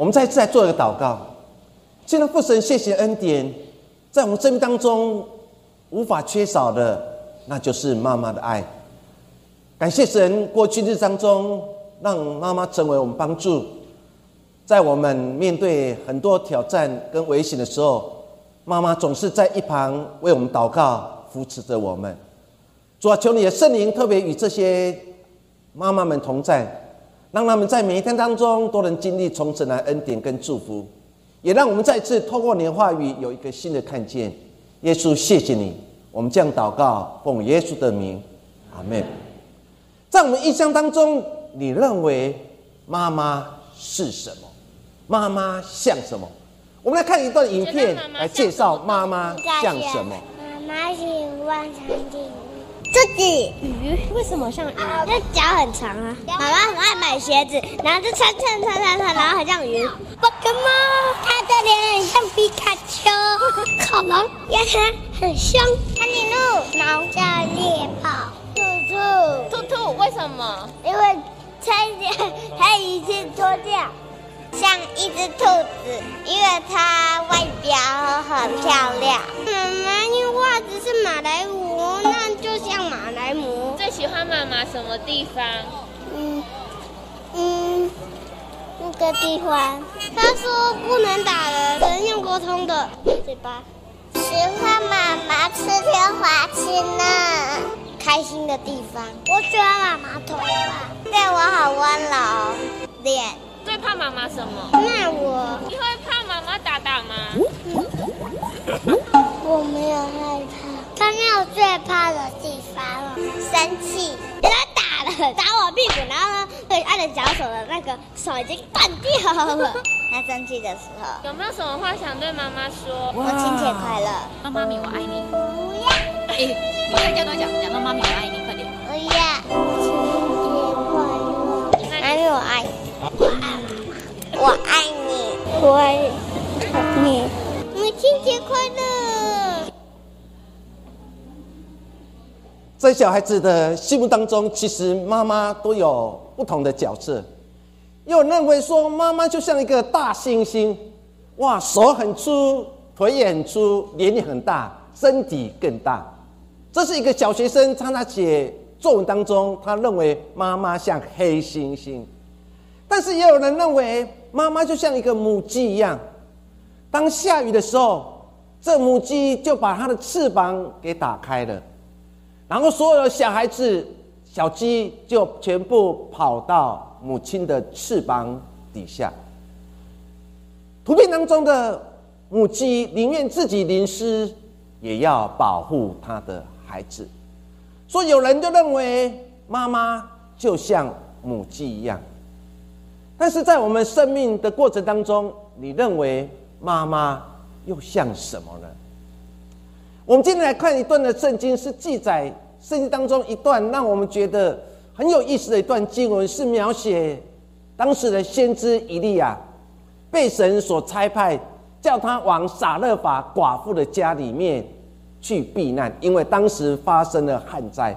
我们再次来做一个祷告。现在父神，谢谢恩典，在我们生命当中无法缺少的，那就是妈妈的爱。感谢神，过去日当中，让妈妈成为我们帮助，在我们面对很多挑战跟危险的时候，妈妈总是在一旁为我们祷告，扶持着我们。主啊，求你的圣灵特别与这些妈妈们同在，让他们在每一天当中都能经历从神来恩典跟祝福，也让我们再次透过你的话语有一个新的看见。耶稣，谢谢你，我们这样祷告，奉耶稣的名，阿们。在我们印象当中，你认为妈妈是什么？妈妈像什么？我们来看一段影片来介绍妈妈像什么。妈妈是万长颈。自己鱼为什么像鱼？那脚很长啊！妈妈很爱买鞋子，然后就穿，然后很像鱼。宝可梦，它的脸很像皮卡丘。恐龙，原来很凶。长颈鹿，毛叫猎豹。兔兔，为什么？因为它一次脱掉，像一只兔子，因为它外表很漂亮。妈妈，因为袜子是马来貘，那就像马来貘。最喜欢妈妈什么地方？那个地方。他说不能打人，能用沟通的嘴巴。喜欢妈妈吃天华青呢，开心的地方。我喜欢妈妈头发，对我好温柔。脸。最怕妈妈什么？那我。你会怕妈妈打吗？我没有害怕，她没有最怕的地方了。生气，人家打我屁股，然后呢，对按着小手的那个手已经断掉了。她生气的时候，有没有什么话想对妈妈说？母亲节快乐，妈咪我爱你。不要。哎，你快叫他讲到妈咪我爱你，快点。不要。母亲节快乐，妈咪我爱你。我爱你，我爱你，母亲节快乐！在小孩子的心目当中，其实妈妈都有不同的角色。有人认为说，妈妈就像一个大猩猩，哇，手很粗，腿也很粗，脸也很大，身体更大。这是一个小学生，他写作文当中，他认为妈妈像黑猩猩。但是也有人认为，妈妈就像一个母鸡一样，当下雨的时候，这母鸡就把它的翅膀给打开了，然后所有的小孩子、小鸡就全部跑到母亲的翅膀底下。图片当中的母鸡宁愿自己淋湿，也要保护它的孩子。所以有人就认为，妈妈就像母鸡一样。但是在我们生命的过程当中，你认为妈妈又像什么呢？我们今天来看一段的圣经，是记载圣经当中一段让我们觉得很有意思的一段经文，是描写当时的先知以利亚被神所差派，叫他往撒勒法寡妇的家里面去避难，因为当时发生了旱灾。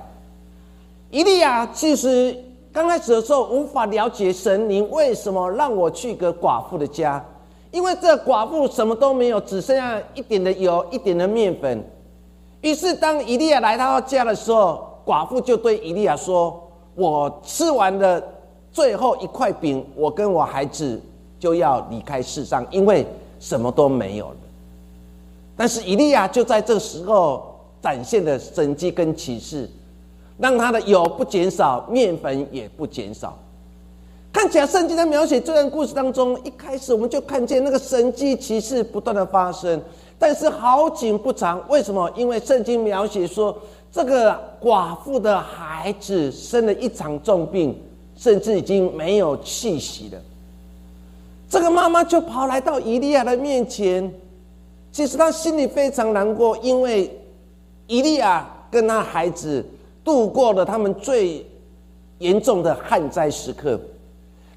以利亚其实刚开始的时候无法了解神，您为什么让我去一个寡妇的家？因为这寡妇什么都没有，只剩下一点的油，一点的面粉。于是当以利亚来到家的时候，寡妇就对以利亚说：“我吃完了最后一块饼，我跟我孩子就要离开世上，因为什么都没有了。”但是以利亚就在这时候展现了神迹跟奇事。让他的油不减少，面粉也不减少。看起来圣经在描写这段故事当中，一开始我们就看见那个神迹奇事不断的发生，但是好景不长。为什么？因为圣经描写说，这个寡妇的孩子生了一场重病，甚至已经没有气息了。这个妈妈就跑来到以利亚的面前，其实她心里非常难过，因为以利亚跟她孩子度过了他们最严重的旱灾时刻。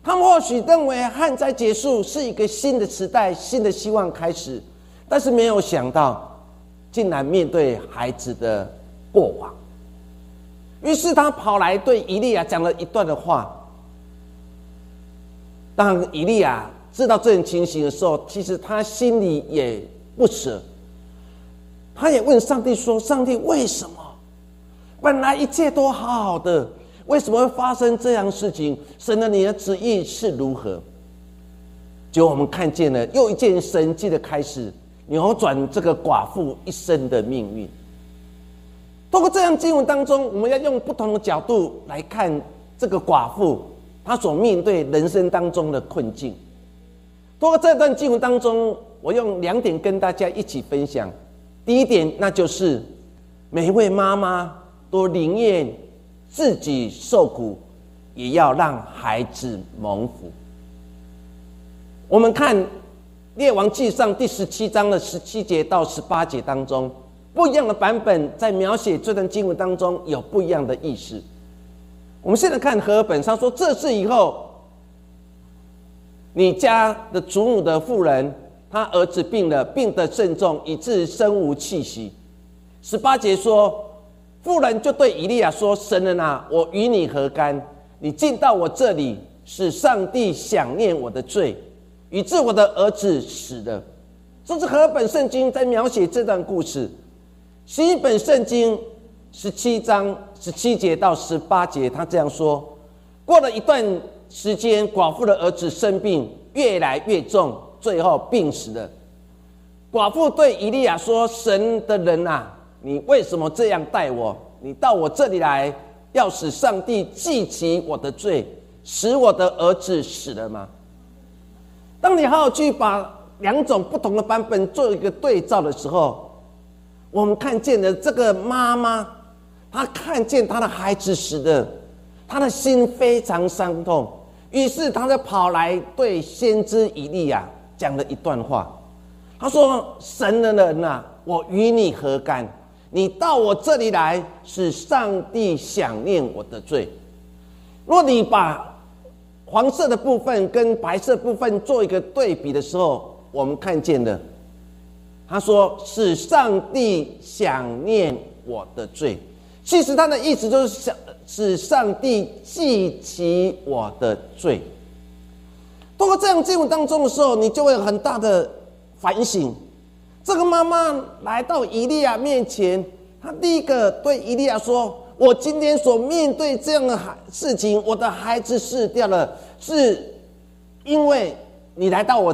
他们或许认为旱灾结束是一个新的时代，新的希望开始，但是没有想到竟然面对孩子的过往。于是他跑来对以利亚讲了一段的话，让以利亚知道这种情形的时候，其实他心里也不舍，他也问上帝说：“上帝，为什么本来一切都好好的，为什么会发生这样事情？神的你的旨意是如何？”结果我们看见了又一件神迹的开始，扭转这个寡妇一生的命运。透过这样经文当中，我们要用不同的角度来看这个寡妇她所面对人生当中的困境。透过这段经文当中，我用2点跟大家一起分享。第一点，那就是每一位妈妈都宁愿自己受苦，也要让孩子蒙福。我们看列王纪上第17章的17节到18节当中，不一样的版本在描写这段经文当中有不一样的意思。我们现在看和合本上说，这事以后，你家的主母的妇人，她儿子病了，病得甚重，以致身无气息。18节说，妇人就对以利亚说：“神人啊，我与你何干？你进到我这里，使上帝想念我的罪，以致我的儿子死了。”这是和合本圣经在描写这段故事。新译本圣经17章17节到18节，他这样说：过了一段时间，寡妇的儿子生病越来越重，最后病死了。寡妇对以利亚说：“神的人啊，你为什么这样待我？你到我这里来，要使上帝记起我的罪，使我的儿子死了吗？”当你好好去把2种不同的版本做一个对照的时候，我们看见了这个妈妈，她看见她的孩子死了，她的心非常伤痛，于是她就跑来对先知以利亚讲了一段话。她说：“神的人啊，我与你何干？你到我这里来，使上帝想念我的罪。”若你把黄色的部分跟白色部分做一个对比的时候，我们看见了，他说：“使上帝想念我的罪。”其实他的意思就是使上帝记起我的罪。通过这样经文当中的时候，你就会有很大的反省。这个妈妈来到以利亚面前，她第一个对以利亚说：“我今天所面对这样的事情，我的孩子死掉了，是因为你来到我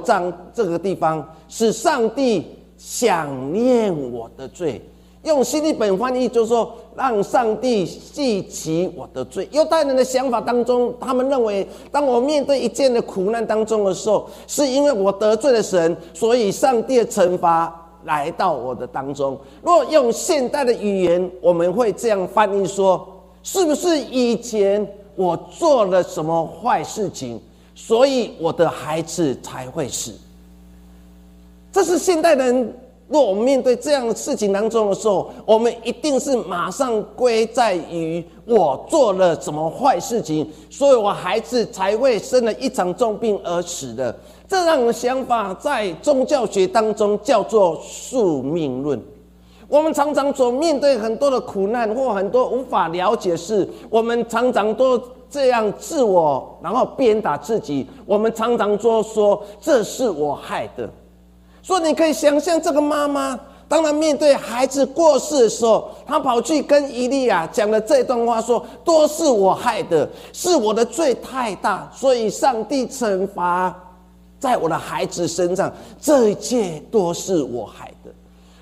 这个地方，使上帝想念我的罪。”用新译本翻译就是说，让上帝记起我的罪。犹太人的想法当中，他们认为，当我面对一件的苦难当中的时候，是因为我得罪了神，所以上帝的惩罚来到我的当中。若用现代的语言，我们会这样翻译说：是不是以前我做了什么坏事情，所以我的孩子才会死？这是现代人，若我们面对这样的事情当中的时候，我们一定是马上归在于我做了什么坏事情，所以我孩子才会生了一场重病而死的。这样的想法在宗教学当中叫做宿命论。我们常常所面对很多的苦难或很多无法了解的事，我们常常都这样自我然后鞭打自己，我们常常都说这是我害的。所以你可以想象，这个妈妈当然面对孩子过世的时候，她跑去跟以利亚讲了这段话，说：都是我害的，是我的罪太大，所以上帝惩罚在我的孩子身上，这一切都是我害的。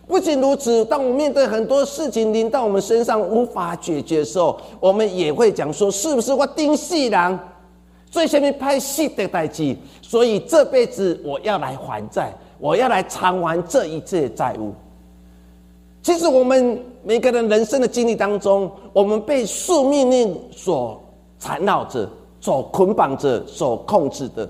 不仅如此，当我们面对很多事情临到我们身上无法解决的时候，我们也会讲说：是不是我丁细郎最下面拍戏的代志，所以这辈子我要来还债，我要来偿还这一切债务。其实我们每个人人生的经历当中，我们被宿命论所缠绕着，所捆绑着，所控制的。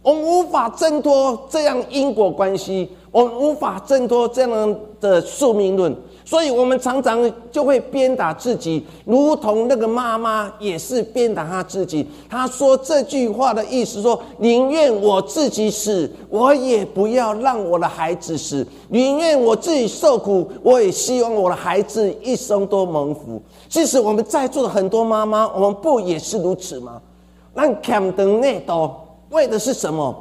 我们无法挣脱这样因果关系，我们无法挣脱这样的宿命论，所以我们常常就会鞭打自己，如同那个妈妈也是鞭打她自己。她说这句话的意思说：宁愿我自己死，我也不要让我的孩子死；宁愿我自己受苦，我也希望我的孩子一生都蒙福。其实我们在座的很多妈妈，我们不也是如此吗？咱欠长内多为的是什么？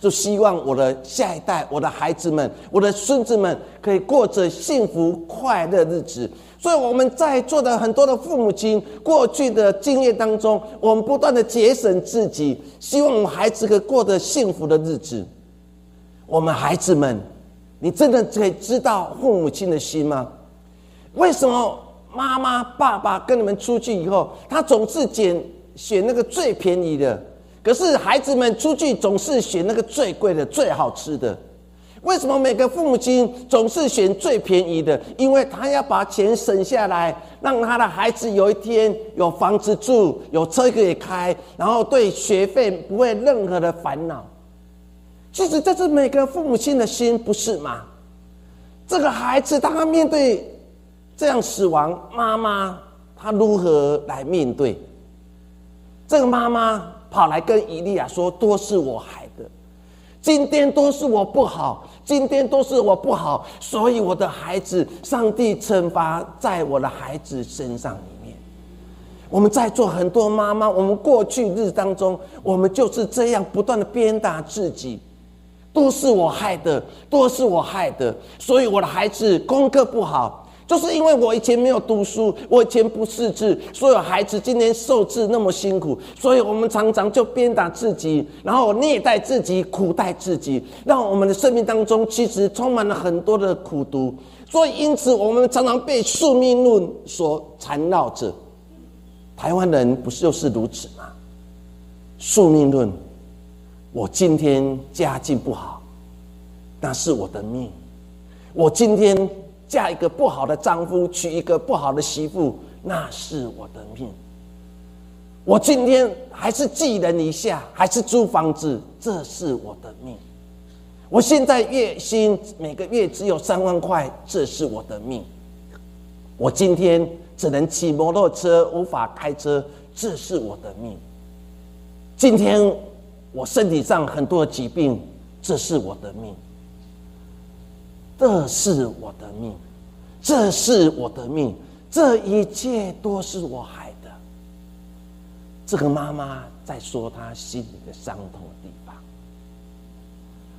就希望我的下一代、我的孩子们、我的孙子们可以过着幸福快乐日子。所以我们在座的很多的父母亲，过去的经验当中，我们不断的节省自己，希望我们孩子可以过着幸福的日子。我们孩子们，你真的可以知道父母亲的心吗？为什么妈妈爸爸跟你们出去以后，他总是选那个最便宜的，可是孩子们出去总是选那个最贵的、最好吃的？为什么每个父母亲总是选最便宜的？因为他要把钱省下来，让他的孩子有一天有房子住，有车可以开，然后对学费不会任何的烦恼。其实这是每个父母亲的心，不是吗？这个孩子当他面对这样死亡，妈妈她如何来面对？这个妈妈跑来跟以利亚说：“都是我害的，今天都是我不好，今天都是我不好，所以我的孩子，上帝惩罚在我的孩子身上里面。”我们在座很多妈妈，我们过去日当中，我们就是这样不断的鞭打自己。都是我害的，都是我害的，所以我的孩子功课不好。就是因为我以前没有读书，我以前不识字，所以孩子今天受制那么辛苦，所以我们常常就鞭打自己，然后虐待自己，苦待自己，让我们的生命当中其实充满了很多的苦毒。所以因此我们常常被宿命论所缠绕着。台湾人不是就是如此吗？宿命论，我今天家境不好，那是我的命。我今天嫁一个不好的丈夫，娶一个不好的媳妇，那是我的命。我今天还是寄人篱下，还是租房子，这是我的命。我现在月薪每个月只有3万块，这是我的命。我今天只能骑摩托车，无法开车，这是我的命。今天我身体上很多疾病，这是我的命。这是我的命，这是我的命，这一切都是我害的。这个妈妈在说她心里的伤痛的地方。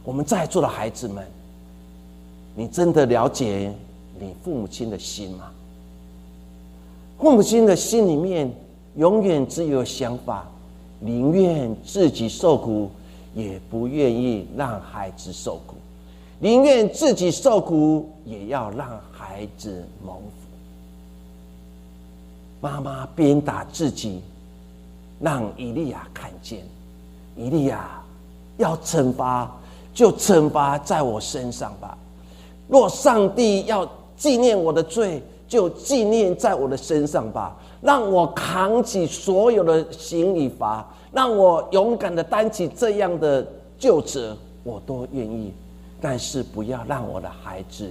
我们在座的孩子们，你真的了解你父母亲的心吗？父母亲的心里面永远只有想法，宁愿自己受苦，也不愿意让孩子受苦。宁愿自己受苦，也要让孩子蒙福。妈妈鞭打自己，让以利亚看见，以利亚要惩罚，就惩罚在我身上吧。若上帝要纪念我的罪，就纪念在我的身上吧。让我扛起所有的刑与罚，让我勇敢的担起这样的咎责，我都愿意。但是不要让我的孩子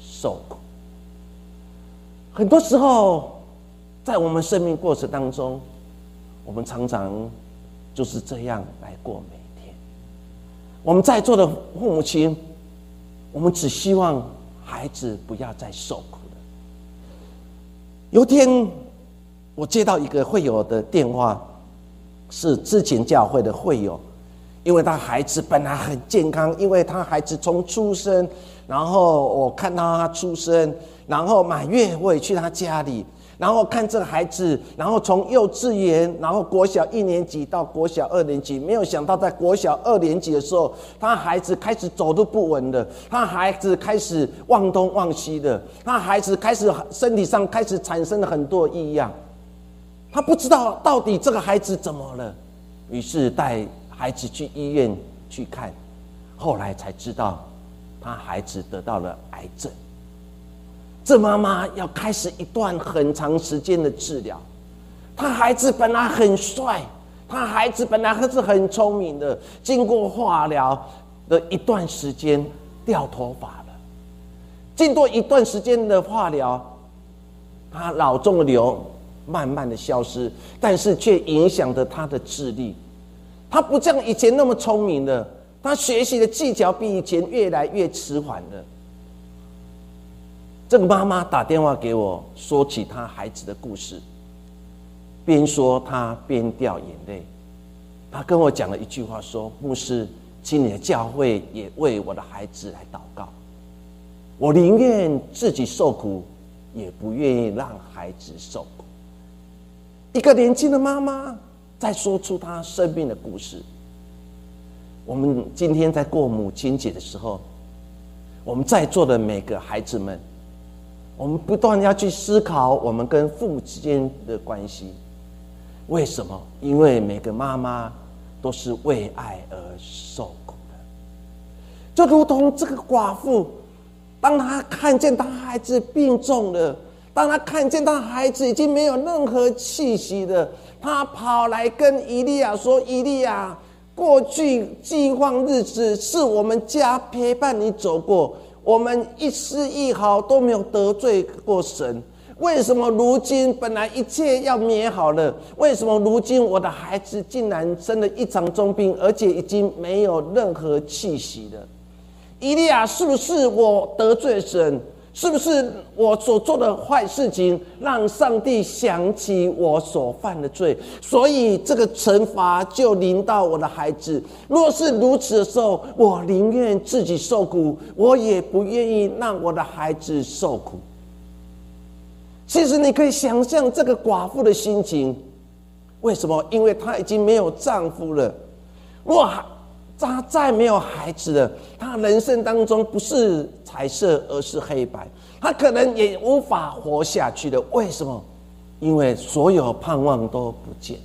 受苦。很多时候在我们生命过程当中，我们常常就是这样来过每一天。我们在座的父母亲，我们只希望孩子不要再受苦了。有一天我接到一个会友的电话，是之前教会的会友，因为他孩子本来很健康，因为他孩子从出生，然后我看到他出生，然后满月我也去他家里，然后看这个孩子，然后从幼稚园，然后国小1年级到国小2年级，没有想到在国小2年级的时候，他孩子开始走路不稳了，他孩子开始忘东忘西的，他孩子开始身体上开始产生了很多异样，他不知道到底这个孩子怎么了，于是带孩子去医院去看，后来才知道他孩子得到了癌症。这妈妈要开始一段很长时间的治疗。他孩子本来很帅，他孩子本来是很聪明的，经过化疗的一段时间掉头发了。经过一段时间的化疗，他脑中瘤慢慢的消失，但是却影响着他的智力。他不像以前那么聪明了，他学习的技巧比以前越来越迟缓了。这个妈妈打电话给我，说起她孩子的故事，边说她边掉眼泪。她跟我讲了一句话说：“牧师，今年的教会也为我的孩子来祷告。我宁愿自己受苦，也不愿意让孩子受苦。一个年轻的妈妈在说出她生命的故事。我们今天在过母亲节的时候，我们在座的每个孩子们，我们不断要去思考我们跟父母之间的关系。为什么？因为每个妈妈都是为爱而受苦的。就如同这个寡妇，当她看见她孩子病重了，当她看见她孩子已经没有任何气息了，她跑来跟以利亚说：“以利亚，过去饥荒日子是我们家陪伴你走过，我们一丝一毫都没有得罪过神，为什么如今本来一切要美好了，为什么如今我的孩子竟然生了一场重病，而且已经没有任何气息了？以利亚，是不是我得罪神？是不是我所做的坏事情让上帝想起我所犯的罪，所以这个惩罚就临到我的孩子？若是如此的时候，我宁愿自己受苦，我也不愿意让我的孩子受苦。”其实你可以想象这个寡妇的心情，为什么？因为她已经没有丈夫了。若她再没有孩子了，她人生当中不是彩色而是黑白，她可能也无法活下去了。为什么？因为所有盼望都不见了。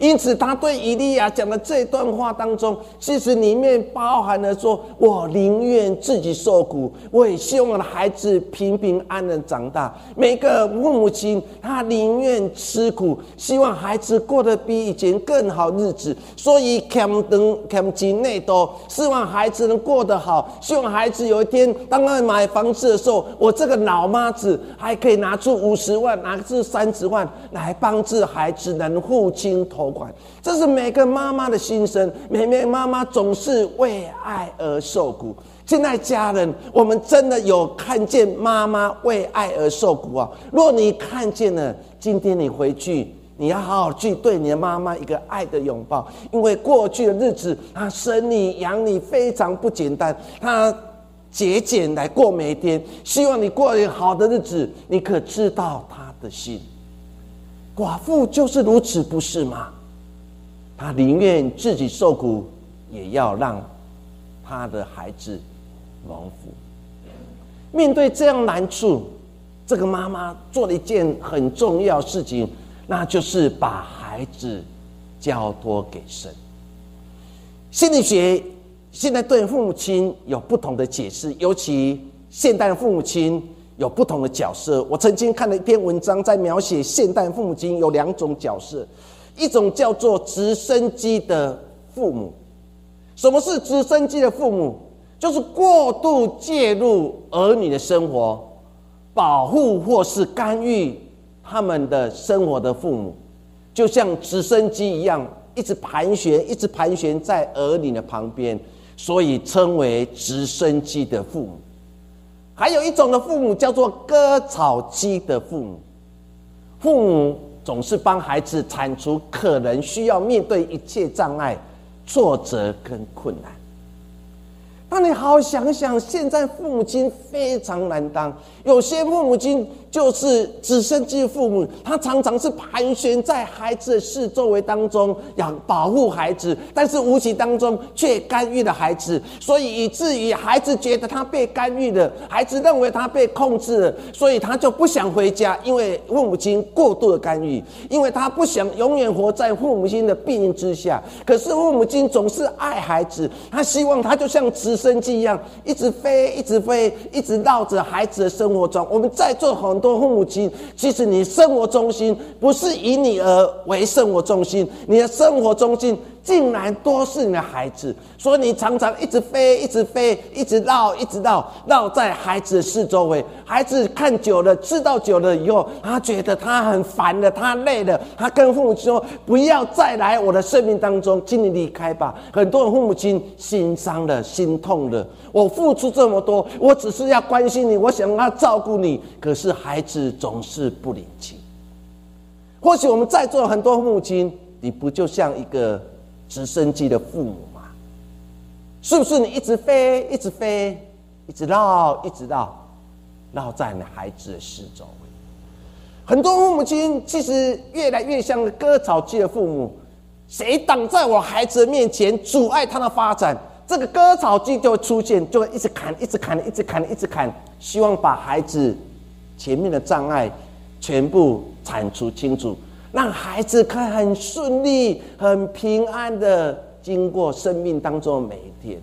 因此他对以利亚讲的这段话当中，其实里面包含了说，我宁愿自己受苦，我也希望我的孩子平平安安长大。每个父母亲他宁愿吃苦，希望孩子过得比以前更好日子，所以希望孩子能过得好，希望孩子有一天当他买房子的时候，我这个老妈子还可以拿出50万，拿出30万来帮助孩子能付清头。这是每个妈妈的心声，每个妈妈总是为爱而受苦。亲爱家人，我们真的有看见妈妈为爱而受苦啊！若你看见了，今天你回去，你要好好去对你的妈妈一个爱的拥抱，因为过去的日子，她生你养你非常不简单，她节俭来过每一天，希望你过好的日子。你可知道她的心？寡妇就是如此，不是吗？她宁愿自己受苦，也要让她的孩子蒙福。面对这样难处，这个妈妈做了一件很重要的事情，那就是把孩子交托给神。心理学现在对父母亲有不同的解释，尤其现代的父母亲有不同的角色。我曾经看了一篇文章，在描写现代父母亲有2种角色，一种叫做直升机的父母。什么是直升机的父母？就是过度介入儿女的生活，保护或是干预他们的生活的父母，就像直升机一样，一直盘旋在儿女的旁边，所以称为直升机的父母。还有一种的父母叫做割草机的父母，父母总是帮孩子铲除可能需要面对一切障碍、挫折跟困难。那你好好想想，现在父母亲非常难当，有些父母亲就是直升机父母，他常常是盘旋在孩子的四周围当中，要保护孩子，但是无形当中却干预了孩子，所以以至于孩子觉得他被干预了，孩子认为他被控制了，所以他就不想回家，因为父母亲过度的干预，因为他不想永远活在父母亲的庇荫之下。可是父母亲总是爱孩子，他希望他就像直升机一样，一直飞，一直绕着孩子的生活中。我们在座很多父母亲，其实你生活中心不是以你而为生活中心，你的生活中心竟然多是你的孩子，所以你常常一直飞，一直绕在孩子的四周围。孩子看久了，知道久了以后，他觉得他很烦了，他累了，他跟父母亲说：“不要再来我的生命当中，请你离开吧。”很多父母亲心伤了，心痛了。我付出这么多，我只是要关心你，我想要照顾你，可是孩子总是不领情。或许我们在座很多父母亲，你不就像一个直升机的父母吗？是不是你一直飞，一直飞，一直绕，一直绕，绕在你孩子的四周围？很多父母亲其实越来越像割草机的父母，谁挡在我孩子的面前，阻碍他的发展，这个割草机就会出现，就会一直砍，一直砍，一直砍，一直砍，希望把孩子前面的障碍全部铲除清楚，让孩子可以很顺利、很平安的经过生命当中的每一天。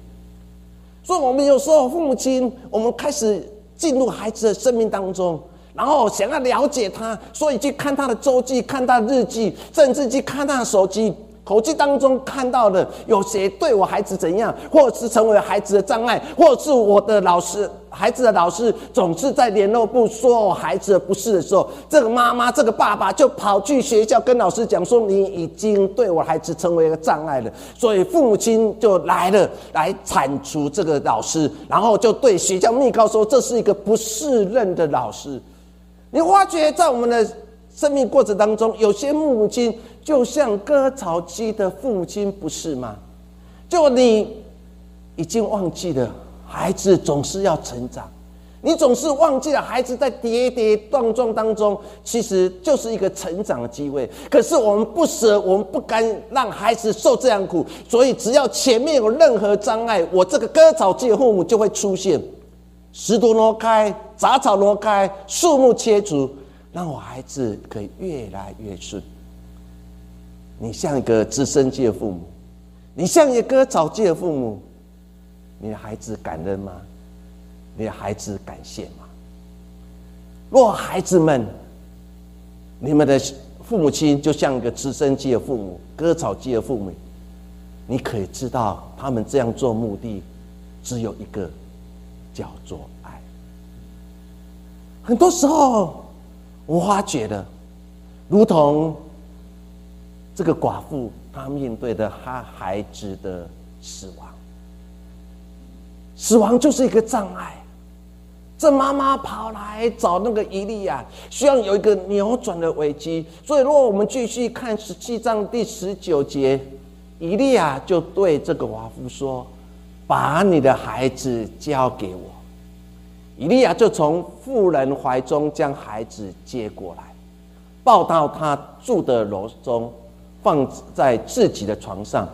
所以我们有时候父母亲，我们开始进入孩子的生命当中，然后想要了解他，所以去看他的周记，看他的日记，甚至去看他的手机口记当中看到的，有谁对我孩子怎样，或是成为孩子的障碍，或是我的老师，孩子的老师总是在联络部说我孩子的不是的时候，这个妈妈这个爸爸就跑去学校跟老师讲说，你已经对我孩子成为一个障碍了。所以父母亲就来了，来铲除这个老师，然后就对学校密告说，这是一个不适任的老师。你发觉在我们的生命过程当中，有些父母亲就像割草机的父母亲，不是吗？就你已经忘记了孩子总是要成长，你总是忘记了孩子在跌跌撞撞当中其实就是一个成长的机会，可是我们不舍，我们不敢让孩子受这样苦，所以只要前面有任何障碍，我这个割草机的父母就会出现，石头挪开，杂草挪开，树木切除，让我孩子可以越来越顺。你像一个直升机的父母，你像一个早期的父母，你的孩子感恩吗？你的孩子感谢吗？若孩子们，你们的父母亲就像一个直升机的父母，割草机的父母，你可以知道他们这样做目的只有一个，叫做爱。很多时候我发觉的，如同这个寡妇她面对的她孩子的死亡，死亡就是一个障碍。这妈妈跑来找那个以利亚，希望有一个扭转的危机。所以如果我们继续看17章第19节，以利亚就对这个寡妇说，把你的孩子交给我。以利亚就从妇人怀中将孩子接过来，抱到他住的楼中，放在自己的床上。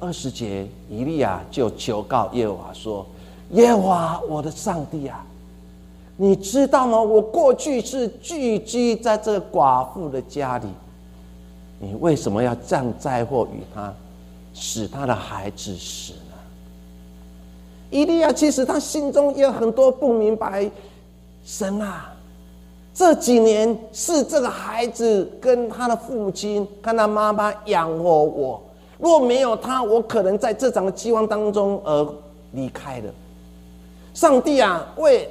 20节，以利亚就求告耶和华说，耶和华我的上帝啊，你知道吗？我过去是聚居在这寡妇的家里，你为什么要降灾祸于她，使她的孩子死？以利亚其实他心中也有很多不明白，神啊，这几年是这个孩子跟他的父亲跟他妈妈养活我，若没有他，我可能在这场饥荒当中而离开了。上帝啊，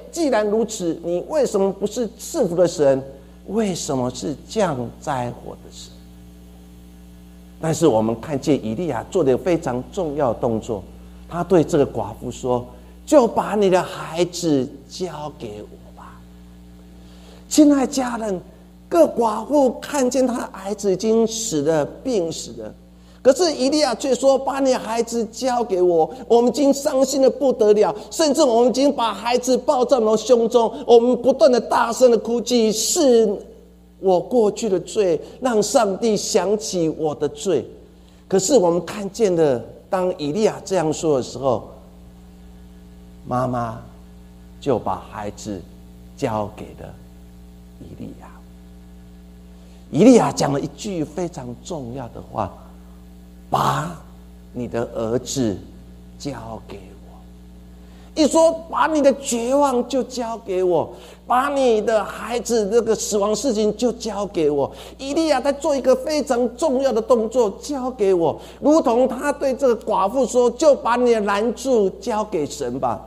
既然如此，你为什么不是赐福的神？为什么是降灾祸的神？但是我们看见以利亚做的非常重要的动作，他对这个寡妇说，就把你的孩子交给我吧。亲爱家人，各寡妇看见他的孩子已经死了，病死了，可是以利亚却说，把你的孩子交给我。我们已经伤心的不得了，甚至我们已经把孩子抱在我们胸中，我们不断的大声的哭泣，是我过去的罪让上帝想起我的罪。可是我们看见了，当以利亚这样说的时候，妈妈就把孩子交给了以利亚。以利亚讲了一句非常重要的话，把你的儿子交给我。一说把你的绝望就交给我，把你的孩子这个死亡事情就交给我。以利亚在做一个非常重要的动作，交给我，如同他对这个寡妇说，就把你的拦住交给神吧。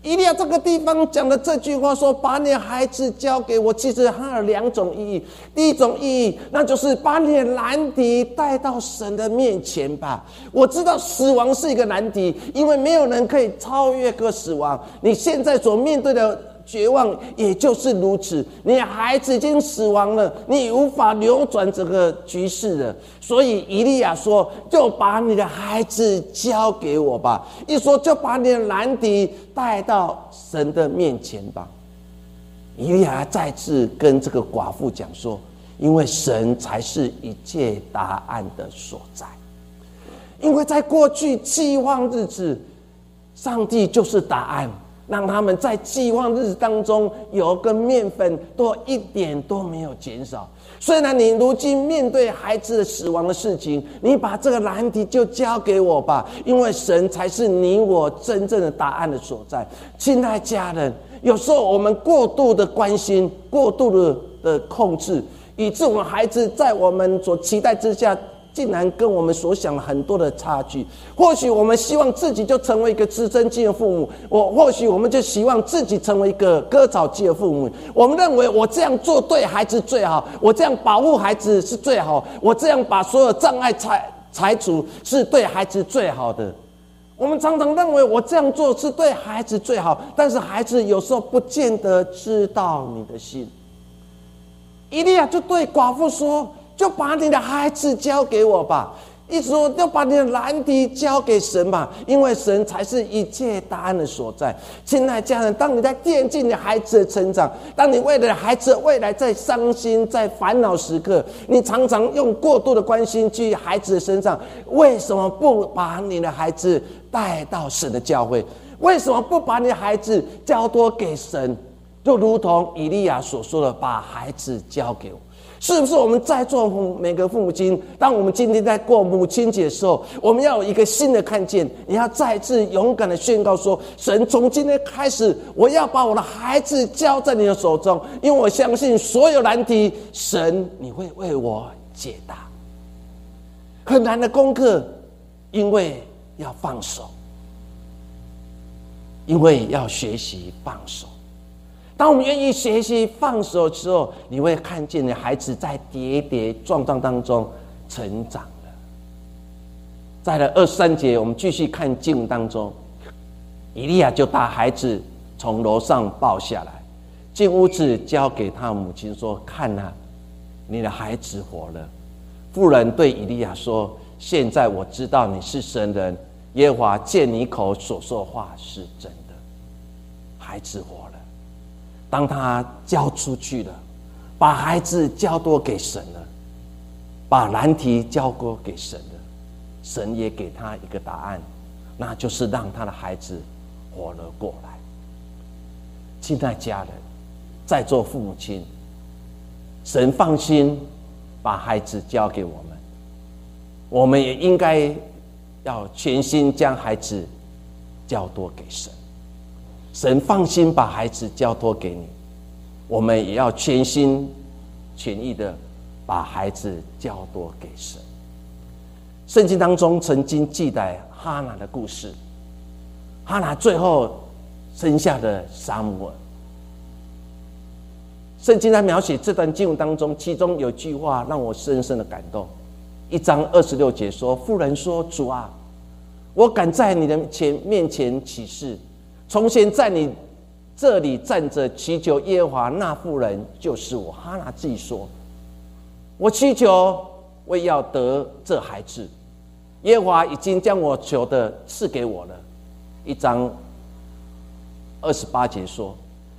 以利亚这个地方讲的这句话说，把你的孩子交给我，其实它有2种意义。第一种意义，那就是把你的难题带到神的面前吧。我知道死亡是一个难题，因为没有人可以超越过死亡。你现在所面对的绝望也就是如此。你的孩子已经死亡了，你也无法扭转整个局势了。所以以利亚说：“就把你的孩子交给我吧。”一说就把你的难题带到神的面前吧。以利亚再次跟这个寡妇讲说：“因为神才是一切答案的所在。”因为在过去饥荒日子，上帝就是答案，让他们在饥荒日子当中油跟面粉都一点都没有减少。虽然你如今面对孩子死亡的事情，你把这个难题就交给我吧，因为神才是你我真正的答案的所在。亲爱家人，有时候我们过度的关心，过度的控制，以致我们孩子在我们所期待之下竟然跟我们所想很多的差距。或许我们希望自己就成为一个直升机的父母，或许我们就希望自己成为一个割草机的父母。我们认为我这样做对孩子最好，我这样保护孩子是最好，我这样把所有障碍拆除是对孩子最好的。我们常常认为我这样做是对孩子最好，但是孩子有时候不见得知道你的心。以利亚就对寡妇说：“就把你的孩子交给我吧。”一直说就把你的难题交给神吧，因为神才是一切答案的所在。亲爱家人，当你在惦记你孩子的成长，当你为了孩子的未来在伤心在烦恼时刻，你常常用过度的关心去孩子的身上，为什么不把你的孩子带到神的教会？为什么不把你的孩子交托给神？就如同以利亚所说的，把孩子交给我。是不是我们在座每个父母亲，当我们今天在过母亲节的时候，我们要有一个新的看见，你要再次勇敢的宣告说：“神，从今天开始，我要把我的孩子交在你的手中，因为我相信所有难题，神你会为我解答。”很难的功课，因为要放手，因为要学习放手。当我们愿意学习放手之后，你会看见你孩子在跌跌撞撞当中成长了。在23节，我们继续看经文当中，以利亚就把孩子从楼上抱下来，进屋子交给他母亲说：“看啊，你的孩子活了。”妇人对以利亚说：“现在我知道你是神人，耶和华借你口所说话是真的。”孩子活了。当他交出去了，把孩子交托给神了，把难题交托给神了，神也给他一个答案，那就是让他的孩子活了过来。亲爱家人，在座父母亲，神放心把孩子交给我们，我们也应该要全心将孩子交托给神。神放心把孩子交托给你，我们也要全心全意的把孩子交托给神。圣经当中曾经记载哈拿的故事，哈拿最后生下了撒母耳。圣经在描写这段经文当中，其中有句话让我深深的感动。1章26节说：“妇人说，主啊，我敢在你的面前起誓，从前在你这里站着祈求耶和华那妇人就是我。”哈拿自己说：“我祈求，我也要得这孩子，耶和华已经将我求的赐给我了。”1章28节说：“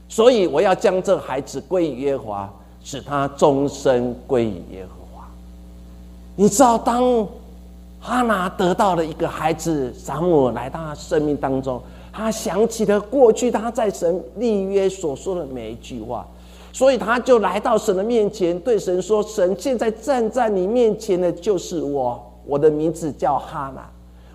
所以我要将这孩子归于耶和华，使他终身归于耶和华。”你知道，当哈拿得到了一个孩子撒母耳来到他生命当中，他想起了过去他在神立约所说的每一句话，所以他就来到神的面前，对神说：“神，现在站在你面前的就是我，我的名字叫哈拿，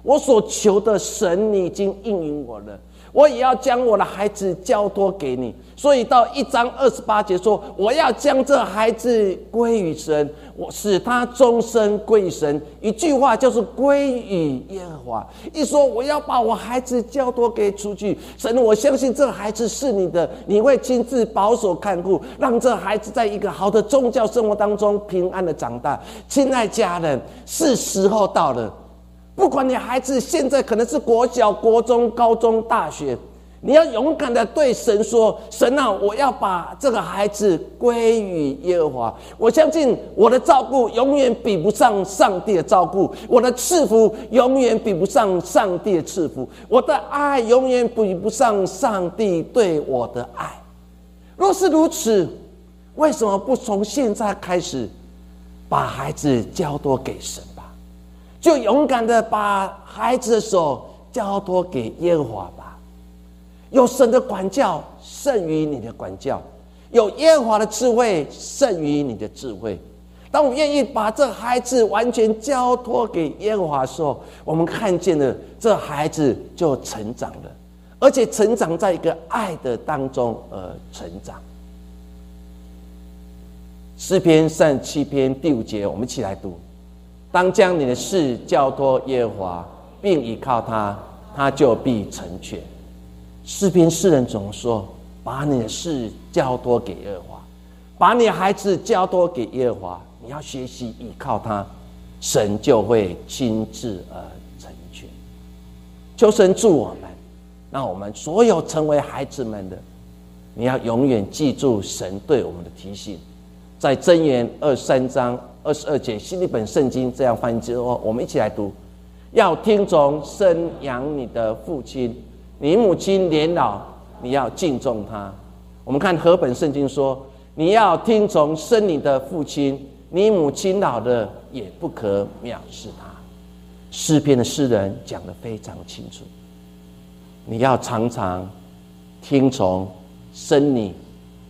我所求的神你已经应允我了，我也要将我的孩子交托给你。”所以到1章28节说：“我要将这孩子归于神，我使他终身归于神。”一句话就是归于耶和华。一说我要把我孩子交托给出去，神，我相信这孩子是你的，你会亲自保守看顾，让这孩子在一个好的宗教生活当中平安的长大。亲爱家人，是时候到了。不管你孩子现在可能是国小、国中、高中、大学，你要勇敢的对神说：“神啊，我要把这个孩子归于耶和华。我相信我的照顾永远比不上上帝的照顾，我的赐福永远比不上上帝的赐福，我的爱永远比不上上帝对我的爱。”若是如此，为什么不从现在开始把孩子交托给神吧？就勇敢的把孩子的手交托给耶和华吧。有神的管教胜于你的管教，有耶和华的智慧胜于你的智慧。当我们愿意把这孩子完全交托给耶和华的时候，我们看见了这孩子就成长了，而且成长在一个爱的当中而成长。诗篇37篇第5节，我们一起来读：当将你的事交托耶和华，并倚靠他，他就必成全。诗篇诗人总说：“把你的事交托给耶和华，把你的孩子交托给耶和华。你要学习依靠他，神就会亲自而成全。”求神助我们，让我们所有成为孩子们的，你要永远记住神对我们的提醒。在箴言23章22节新译本圣经这样翻译之后，我们一起来读：“要听从生养你的父亲。”你母亲年老，你要敬重她。我们看和本圣经说：“你要听从生你的父亲，你母亲老了也不可藐视她。”诗篇的诗人讲得非常清楚，你要常常听从生你、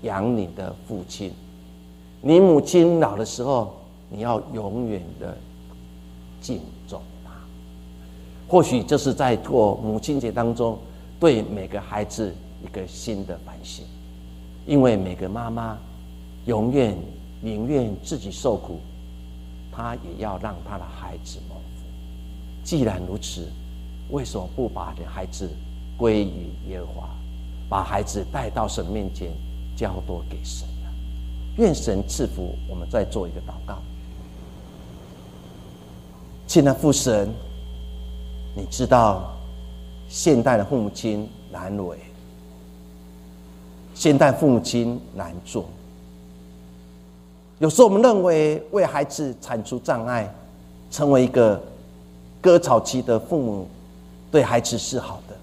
养你的父亲。你母亲老的时候，你要永远的敬重她。或许这是在过母亲节当中，对每个孩子一个新的反省，因为每个妈妈宁愿自己受苦，她也要让她的孩子蒙福。既然如此，为什么不把你孩子归于耶和华，把孩子带到神面前，交托给神呢？愿神赐福。我们再做一个祷告。亲爱的父神，你知道现代的父母亲难为，现代父母亲难做。有时候我们认为为孩子铲除障碍，成为一个割草期的父母，对孩子是好的。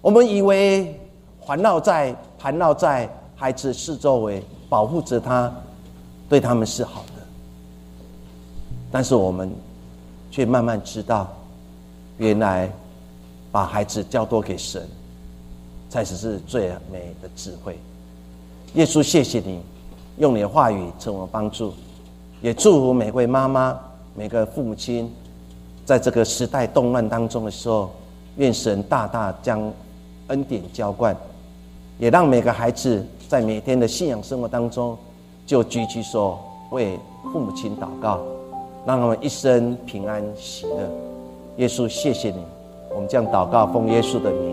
我们以为盘绕在孩子四周围，保护着他，对他们是好的。但是我们却慢慢知道，原来把孩子交托给神才是最美的智慧。耶稣，谢谢你用你的话语成为帮助，也祝福每位妈妈、每个父母亲，在这个时代动乱当中的时候，愿神大大将恩典浇灌，也让每个孩子在每天的信仰生活当中就举起手为父母亲祷告，让他们一生平安喜乐。耶稣，谢谢你，我们将祷告奉耶稣的名。